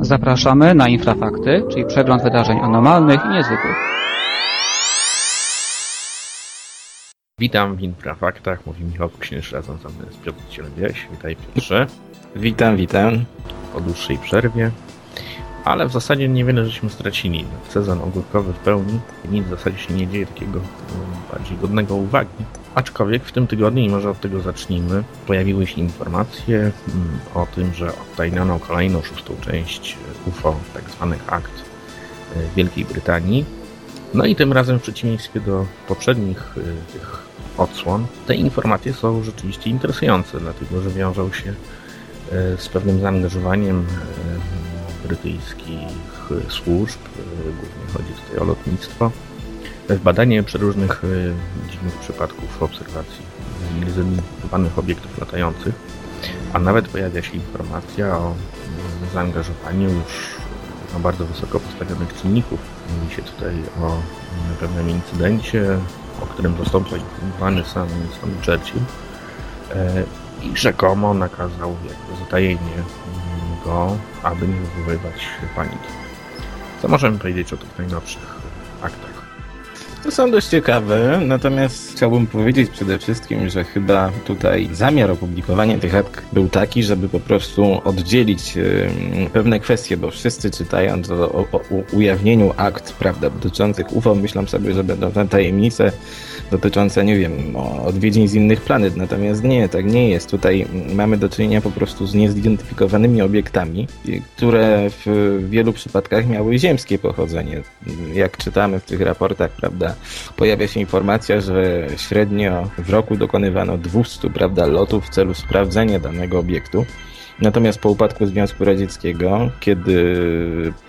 Zapraszamy na Infrafakty, czyli przegląd wydarzeń anormalnych i niezwykłych. Witam w Infrafaktach, mówi Michał Księżycz, razem ze mną jest Piotr. Witaj Piotrze. Witam. Po dłuższej przerwie. Ale w zasadzie niewiele żeśmy stracili. Sezon ogórkowy w pełni. Nic w zasadzie się nie dzieje takiego bardziej godnego uwagi. Aczkolwiek w tym tygodniu, i może od tego zacznijmy, pojawiły się informacje o tym, że odtajniono kolejną 6. część UFO, tak zwanych akt w Wielkiej Brytanii. No i tym razem w przeciwieństwie do poprzednich tych odsłon, te informacje są rzeczywiście interesujące, dlatego że wiążą się z pewnym zaangażowaniem brytyjskich służb, głównie chodzi tutaj o lotnictwo, w badanie przeróżnych dziwnych przypadków obserwacji niezidentifikowanych obiektów latających, a nawet pojawia się informacja o zaangażowaniu już bardzo wysoko postawionych czynników. Mówi się tutaj o pewnym incydencie, o którym został poinformowany sam Churchill i rzekomo nakazał jakby zatajenie go, aby nie wywoływać paniki. Co możemy powiedzieć o tych najnowszych aktach? To są dość ciekawe, natomiast chciałbym powiedzieć przede wszystkim, że chyba tutaj zamiar opublikowania tych akt był taki, żeby po prostu oddzielić pewne kwestie, bo wszyscy czytając o ujawnieniu akt, prawda, dotyczących UFO, myślą sobie, że będą tam tajemnice dotyczące, nie wiem, odwiedzin z innych planet, natomiast nie, tak nie jest. Tutaj mamy do czynienia po prostu z niezidentyfikowanymi obiektami, które w wielu przypadkach miały ziemskie pochodzenie. Jak czytamy w tych raportach, prawda, pojawia się informacja, że średnio w roku dokonywano 200, prawda, lotów w celu sprawdzenia danego obiektu. Natomiast po upadku Związku Radzieckiego, kiedy,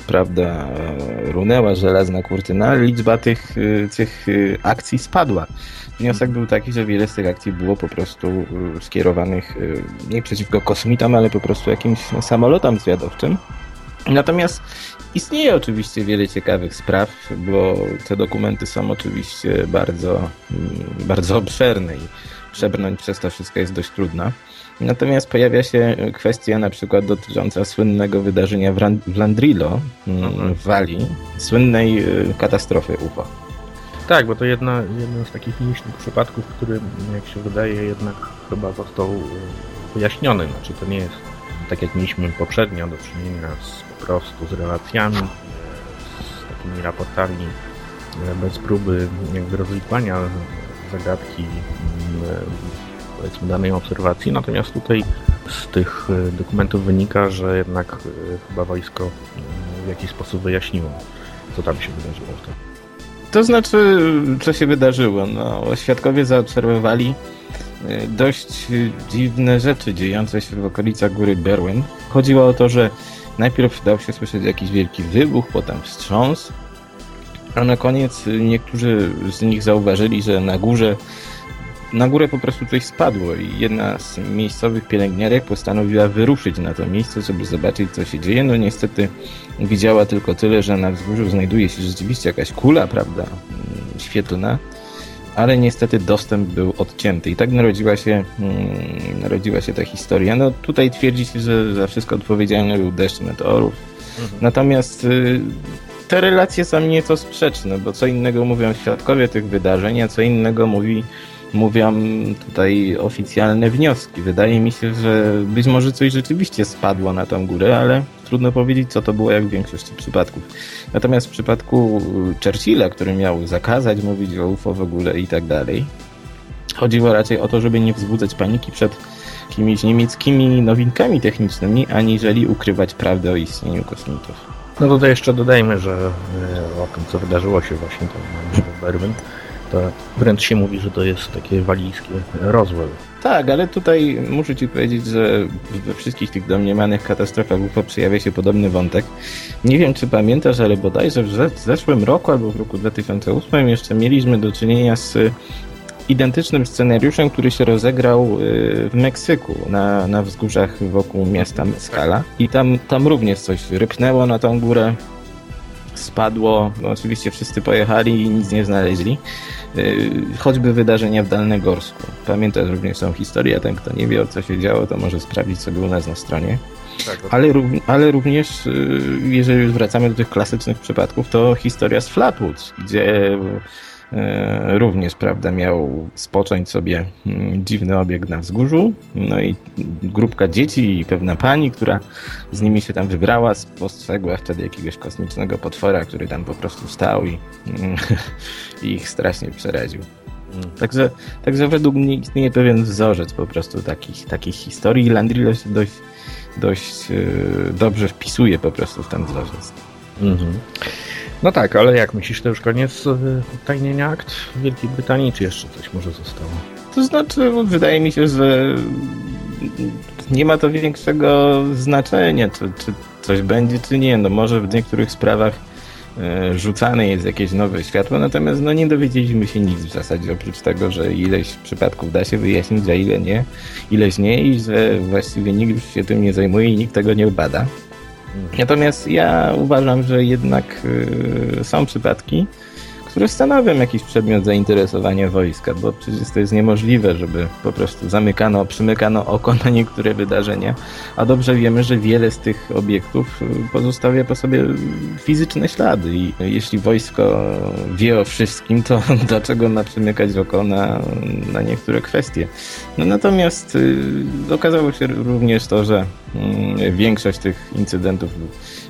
prawda, runęła żelazna kurtyna, liczba tych akcji spadła. Wniosek był taki, że wiele z tych akcji było po prostu skierowanych nie przeciwko kosmitom, ale po prostu jakimś samolotom zwiadowczym. Natomiast istnieje oczywiście wiele ciekawych spraw, bo te dokumenty są oczywiście bardzo, bardzo obszerne i przebrnąć przez to wszystko jest dość trudno. Natomiast pojawia się kwestia na przykład dotycząca słynnego wydarzenia w Landrilo w Walii, słynnej katastrofy UFO. Tak, bo to jeden z takich nielicznych przypadków, który jak się wydaje jednak chyba został wyjaśniony. Znaczy to nie jest tak jak mieliśmy poprzednio do czynienia po prostu z relacjami, z takimi raportami bez próby jakby rozwikłania zagadki, powiedzmy, danej obserwacji. Natomiast tutaj z tych dokumentów wynika, że jednak chyba wojsko w jakiś sposób wyjaśniło, co tam się wydarzyło wtedy. To znaczy, co się wydarzyło? No, świadkowie zaobserwowali dość dziwne rzeczy dziejące się w okolicach góry Berwyn. Chodziło o to, że najpierw dał się słyszeć jakiś wielki wybuch, potem wstrząs, a na koniec niektórzy z nich zauważyli, że na górę po prostu coś spadło i jedna z miejscowych pielęgniarek postanowiła wyruszyć na to miejsce, żeby zobaczyć, co się dzieje. No niestety widziała tylko tyle, że na wzgórzu znajduje się rzeczywiście jakaś kula, prawda, świetlna, ale niestety dostęp był odcięty i tak narodziła się ta historia. No tutaj twierdzi się, że za wszystko odpowiedzialny był deszcz meteorów. Natomiast te relacje są nieco sprzeczne, bo co innego mówią świadkowie tych wydarzeń, a co innego mówią tutaj oficjalne wnioski. Wydaje mi się, że być może coś rzeczywiście spadło na tą górę, ale trudno powiedzieć, co to było, jak w większości przypadków. Natomiast w przypadku Churchilla, który miał zakazać mówić o UFO w ogóle i tak dalej, chodziło raczej o to, żeby nie wzbudzać paniki przed jakimiś niemieckimi nowinkami technicznymi, aniżeli ukrywać prawdę o istnieniu kosmitów. No tutaj jeszcze dodajmy, że o tym, co wydarzyło się właśnie tam w Berwyn, to wręcz się mówi, że to jest takie walijskie Roswell. Tak, ale tutaj muszę ci powiedzieć, że we wszystkich tych domniemanych katastrofach UFO przejawia się podobny wątek. Nie wiem, czy pamiętasz, ale bodajże w zeszłym roku albo w roku 2008 jeszcze mieliśmy do czynienia z identycznym scenariuszem, który się rozegrał w Meksyku, na wzgórzach wokół miasta Mescala. I tam również coś rypnęło na tą górę. Spadło, no oczywiście wszyscy pojechali i nic nie znaleźli. Choćby wydarzenia w Dalnegorsku. Pamiętasz również tą historię, ten kto nie wie, o co się działo, to może sprawdzić sobie u nas na stronie. Tak, ale również, jeżeli już wracamy do tych klasycznych przypadków, to historia z Flatwoods, gdzie również, prawda, miał spocząć sobie dziwny obiekt na wzgórzu, no i grupka dzieci i pewna pani, która z nimi się tam wybrała, spostrzegła wtedy jakiegoś kosmicznego potwora, który tam po prostu stał i ich strasznie przeraził. Także według mnie istnieje pewien wzorzec po prostu takich historii i Landrilo się dość dobrze wpisuje po prostu w ten wzorzec. Mhm. No tak, ale jak myślisz, to już koniec tajnienia akt w Wielkiej Brytanii, czy jeszcze coś może zostało? To znaczy, wydaje mi się, że nie ma to większego znaczenia, czy coś będzie, czy nie. No może w niektórych sprawach rzucane jest jakieś nowe światło, natomiast no nie dowiedzieliśmy się nic w zasadzie, oprócz tego, że ileś przypadków da się wyjaśnić, a ileś nie i że właściwie nikt już się tym nie zajmuje i nikt tego nie bada. Natomiast ja uważam, że jednak są przypadki, które stanowią jakiś przedmiot zainteresowania wojska, bo przecież to jest niemożliwe, żeby po prostu przymykano oko na niektóre wydarzenia, a dobrze wiemy, że wiele z tych obiektów pozostawia po sobie fizyczne ślady i jeśli wojsko wie o wszystkim, to dlaczego ma przymykać oko na niektóre kwestie. No natomiast okazało się również to, że większość tych incydentów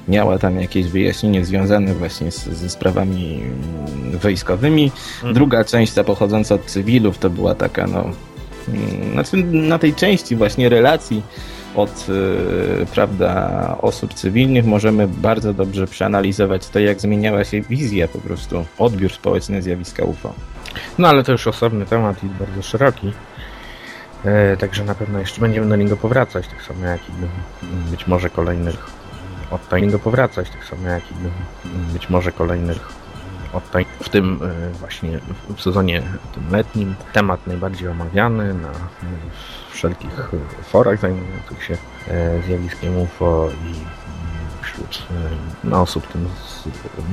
miała tam jakieś wyjaśnienie związane właśnie ze sprawami wojskowymi. Druga część, ta pochodząca od cywilów, to była taka, na tej części właśnie relacji od osób cywilnych możemy bardzo dobrze przeanalizować to, jak zmieniała się wizja, po prostu odbiór społeczny zjawiska UFO. No ale to już osobny temat i bardzo szeroki. Także na pewno jeszcze będziemy do niego powracać, tak samo jak i być może kolejnych odtajeń, w tym właśnie w sezonie tym letnim temat najbardziej omawiany na wszelkich forach zajmujących się zjawiskiem UFO i wśród osób tym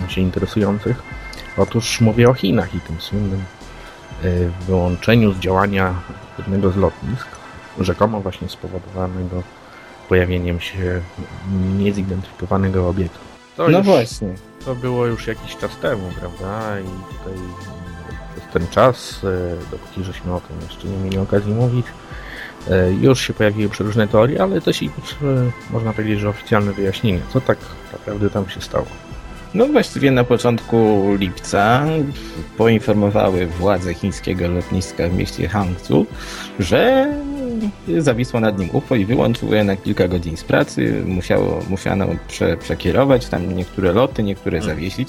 się interesujących. Otóż mówię o Chinach i tym słynnym wyłączeniu z działania jednego z lotnisk, rzekomo właśnie spowodowanego pojawieniem się niezidentyfikowanego obiektu. Właśnie. To było już jakiś czas temu, prawda? I tutaj przez ten czas, dopóki żeśmy o tym jeszcze nie mieli okazji mówić, już się pojawiły przeróżne teorie, ale też i można powiedzieć, że oficjalne wyjaśnienie, co tak naprawdę tam się stało. No właściwie na początku lipca poinformowały władze chińskiego lotniska w mieście Hangzhou, że zawisło nad nim UFO i wyłączyło je na kilka godzin z pracy. Musiano przekierować tam niektóre loty, niektóre zawiesić.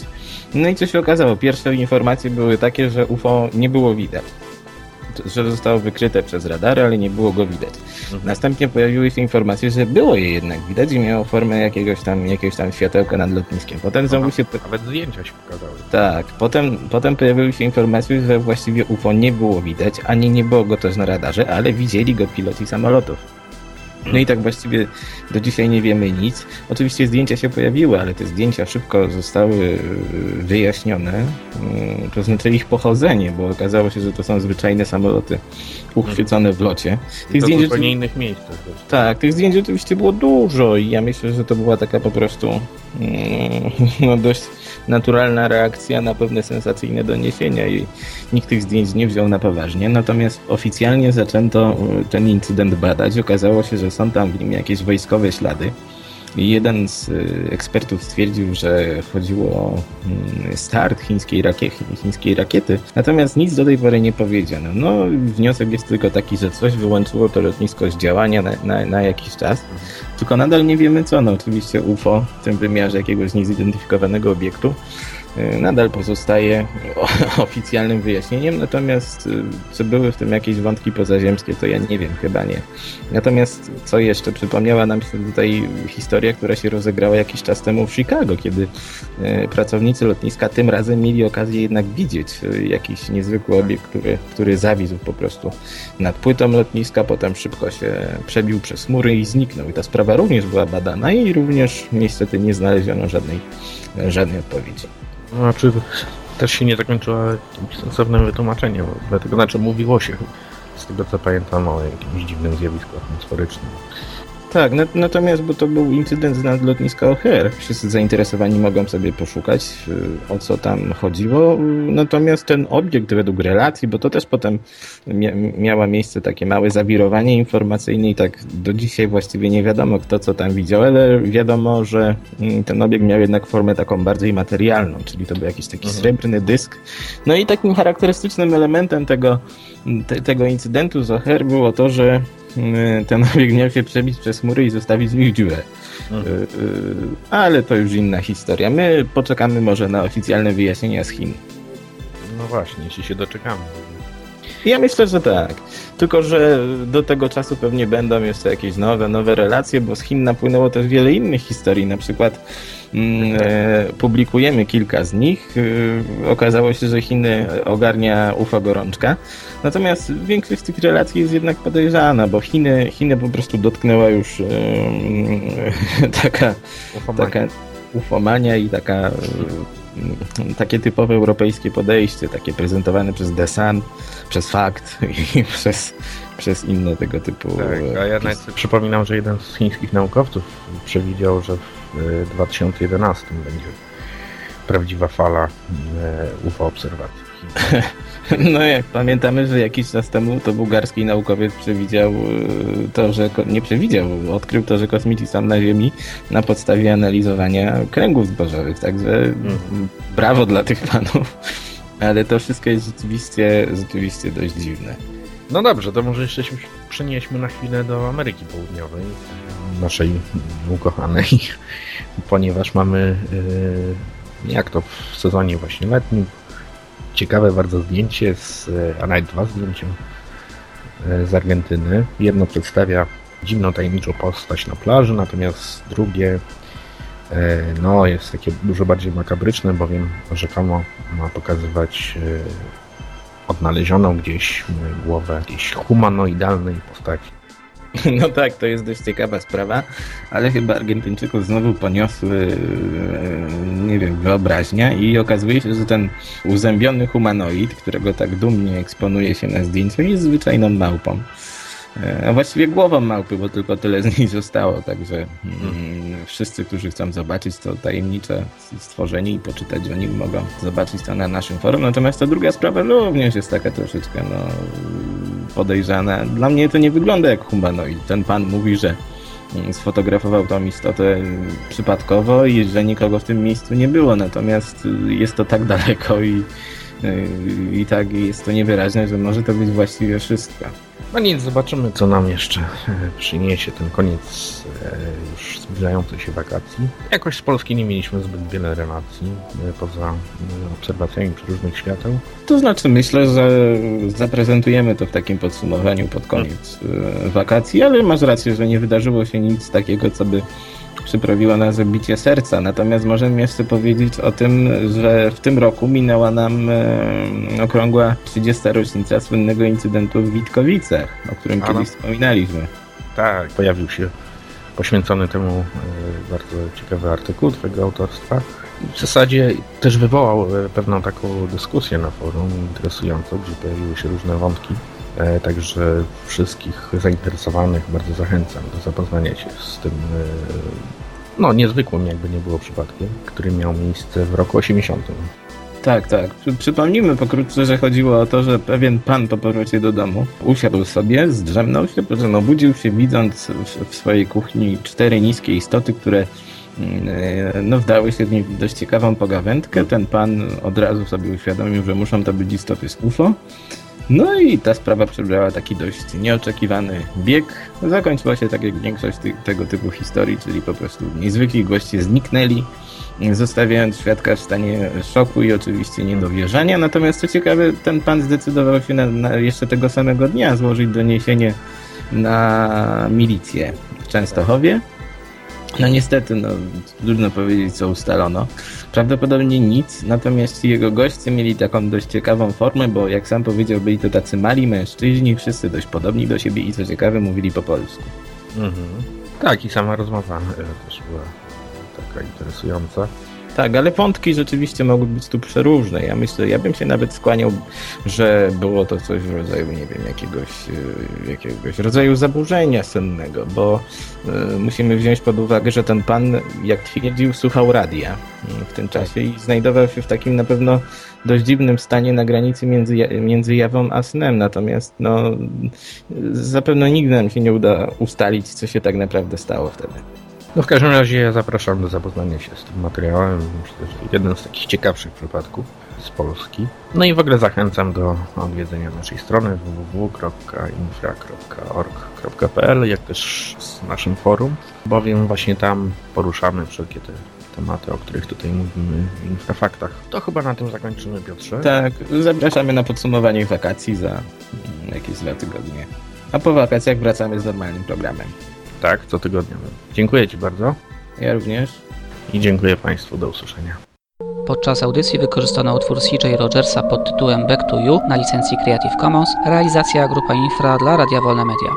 No i co się okazało? Pierwsze informacje były takie, że UFO nie było widać. Że zostało wykryte przez radary, ale nie było go widać. Następnie pojawiły się informacje, że było je jednak widać i miało formę jakiegoś tam światełka nad lotniskiem. Potem znowu się... Nawet zdjęcia się pokazały. Tak. Potem pojawiły się informacje, że właściwie UFO nie było widać, ani nie było go też na radarze, ale widzieli go piloci samolotów. No i tak właściwie do dzisiaj nie wiemy nic. Oczywiście zdjęcia się pojawiły, ale te zdjęcia szybko zostały wyjaśnione, to znaczy ich pochodzenie, bo okazało się, że to są zwyczajne samoloty uchwycone w locie. Tych zdjęć zupełnie innych miejsc. Tak, tych zdjęć oczywiście było dużo i ja myślę, że to była taka po prostu dość naturalna reakcja na pewne sensacyjne doniesienia i nikt tych zdjęć nie wziął na poważnie. Natomiast oficjalnie zaczęto ten incydent badać. Okazało się, że są tam w nim jakieś wojskowe ślady. Jeden z ekspertów stwierdził, że chodziło o start chińskiej rakiety, natomiast nic do tej pory nie powiedziano. No, wniosek jest tylko taki, że coś wyłączyło to lotnisko z działania na jakiś czas, tylko nadal nie wiemy co. No, oczywiście UFO w tym wymiarze jakiegoś niezidentyfikowanego obiektu nadal pozostaje oficjalnym wyjaśnieniem, natomiast czy były w tym jakieś wątki pozaziemskie, to ja nie wiem, chyba nie. Natomiast co jeszcze? Przypomniała nam się tutaj historia, która się rozegrała jakiś czas temu w Chicago, kiedy pracownicy lotniska tym razem mieli okazję jednak widzieć jakiś niezwykły obiekt, który zawisł po prostu nad płytą lotniska, potem szybko się przebił przez mury i zniknął. I ta sprawa również była badana i również niestety nie znaleziono żadnej odpowiedzi. Znaczy, też się nie zakończyło jakimś sensownym wytłumaczeniem, dlatego mówiło się, z tego co pamiętam, o jakimś dziwnym zjawisku atmosferycznym. Tak, natomiast, bo to był incydent z lotniska O'Hare. Wszyscy zainteresowani mogą sobie poszukać, o co tam chodziło. Natomiast ten obiekt według relacji, bo to też potem miało miejsce takie małe zawirowanie informacyjne i tak do dzisiaj właściwie nie wiadomo, kto co tam widział, ale wiadomo, że ten obiekt miał jednak formę taką bardziej materialną, czyli to był jakiś taki srebrny dysk. No i takim charakterystycznym elementem tego incydentu z O'Hare było to, że ten obiekt miał się przebić przez mury i zostawić w nich dziurę. Ale to już inna historia. My poczekamy może na oficjalne wyjaśnienia z Chin. No właśnie, jeśli się doczekamy. Ja myślę, że tak. Tylko, że do tego czasu pewnie będą jeszcze jakieś nowe relacje, bo z Chin napłynęło też wiele innych historii. Na przykład publikujemy kilka z nich. Okazało się, że Chiny ogarnia UFO gorączka. Natomiast większość z tych relacji jest jednak podejrzana, bo Chiny po prostu dotknęła już taka ufomania i takie typowe europejskie podejście, takie prezentowane przez The Sun, przez Fakt i przez inne tego typu... Tak, a ja nawet przypominam, że jeden z chińskich naukowców przewidział, że w 2011 będzie prawdziwa fala UFO obserwacji. No jak pamiętamy, że jakiś czas temu to bułgarski naukowiec odkrył to, że kosmici są na Ziemi na podstawie analizowania kręgów zbożowych, także brawo dla tych panów, ale to wszystko jest rzeczywiście dość dziwne. No dobrze, to może jeszcze się przenieśmy na chwilę do Ameryki Południowej, naszej ukochanej, ponieważ mamy, jak to w sezonie właśnie letnim, ciekawe bardzo zdjęcie, a nawet dwa zdjęcia z Argentyny. Jedno przedstawia dziwną, tajemniczą postać na plaży, natomiast drugie jest takie dużo bardziej makabryczne, bowiem rzekomo ma pokazywać odnalezioną gdzieś głowę jakiejś humanoidalnej postaci. No tak, to jest dość ciekawa sprawa, ale chyba Argentyńczyków znowu poniosły, wyobraźnia i okazuje się, że ten uzębiony humanoid, którego tak dumnie eksponuje się na zdjęciu, jest zwyczajną małpą. A właściwie głową małpy, bo tylko tyle z niej zostało, także wszyscy, którzy chcą zobaczyć to tajemnicze stworzenie i poczytać o nim, mogą zobaczyć to na naszym forum. Natomiast ta druga sprawa również jest taka troszeczkę podejrzana. Dla mnie to nie wygląda jak humanoid. Ten pan mówi, że sfotografował tą istotę przypadkowo i że nikogo w tym miejscu nie było, natomiast jest to tak daleko i tak jest to niewyraźne, że może to być właściwie wszystko. No nic, zobaczymy, co nam jeszcze przyniesie ten koniec już zbliżającej się wakacji. Jakoś z Polski nie mieliśmy zbyt wiele relacji poza obserwacjami różnych świateł. To znaczy, myślę, że zaprezentujemy to w takim podsumowaniu pod koniec wakacji, ale masz rację, że nie wydarzyło się nic takiego, co by przyprawiło nas o bicie serca. Natomiast możemy jeszcze powiedzieć o tym, że w tym roku minęła nam okrągła 30. rocznica słynnego incydentu w Witkowicach, o którym kiedyś wspominaliśmy. Tak, pojawił się poświęcony temu bardzo ciekawy artykuł twojego autorstwa. W zasadzie też wywołał pewną taką dyskusję na forum interesującą, gdzie pojawiły się różne wątki. Także wszystkich zainteresowanych bardzo zachęcam do zapoznania się z tym niezwykłym, jakby nie było, przypadkiem, który miał miejsce w roku 80. Tak. Przypomnijmy pokrótce, że chodziło o to, że pewien pan po powrocie do domu usiadł sobie, zdrzemnął się, potem obudził się, widząc w swojej kuchni 4 niskie istoty, które wdały się w niej dość ciekawą pogawędkę. Ten pan od razu sobie uświadomił, że muszą to być istoty z UFO. No i ta sprawa przybrała taki dość nieoczekiwany bieg. Zakończyła się tak jak większość tego typu historii, czyli po prostu niezwykli goście zniknęli, zostawiając świadka w stanie szoku i oczywiście niedowierzania. Natomiast co ciekawe, ten pan zdecydował się jeszcze tego samego dnia złożyć doniesienie na milicję w Częstochowie. No niestety, trudno powiedzieć, co ustalono. Prawdopodobnie nic, natomiast jego goście mieli taką dość ciekawą formę, bo jak sam powiedział, byli to tacy mali mężczyźni, wszyscy dość podobni do siebie i co ciekawe, mówili po polsku. Tak, i sama rozmowa też była taka interesująca. Tak, ale wątki rzeczywiście mogły być tu przeróżne. Ja myślę, ja bym się nawet skłaniał, że było to coś w rodzaju, nie wiem, jakiegoś rodzaju zaburzenia sennego, bo musimy wziąć pod uwagę, że ten pan, jak twierdził, słuchał radia w tym czasie i znajdował się w takim na pewno dość dziwnym stanie na granicy między jawą a snem, natomiast no, zapewne nigdy nam się nie uda ustalić, co się tak naprawdę stało wtedy. No w każdym razie ja zapraszam do zapoznania się z tym materiałem. Myślę, że jeden z takich ciekawszych przypadków z Polski. No i w ogóle zachęcam do odwiedzenia naszej strony www.infra.org.pl, jak też z naszym forum, bowiem właśnie tam poruszamy wszelkie te tematy, o których tutaj mówimy w faktach. To chyba na tym zakończymy, Piotrze. Tak, zapraszamy na podsumowanie wakacji za jakieś 2 tygodnie. A po wakacjach wracamy z normalnym programem. Tak, co tygodnia. Dziękuję Ci bardzo. Ja również. I dziękuję Państwu, do usłyszenia. Podczas audycji wykorzystano utwór C.J. Rogersa pod tytułem Back to You na licencji Creative Commons, realizacja Grupa Infra dla Radia Wolne Media.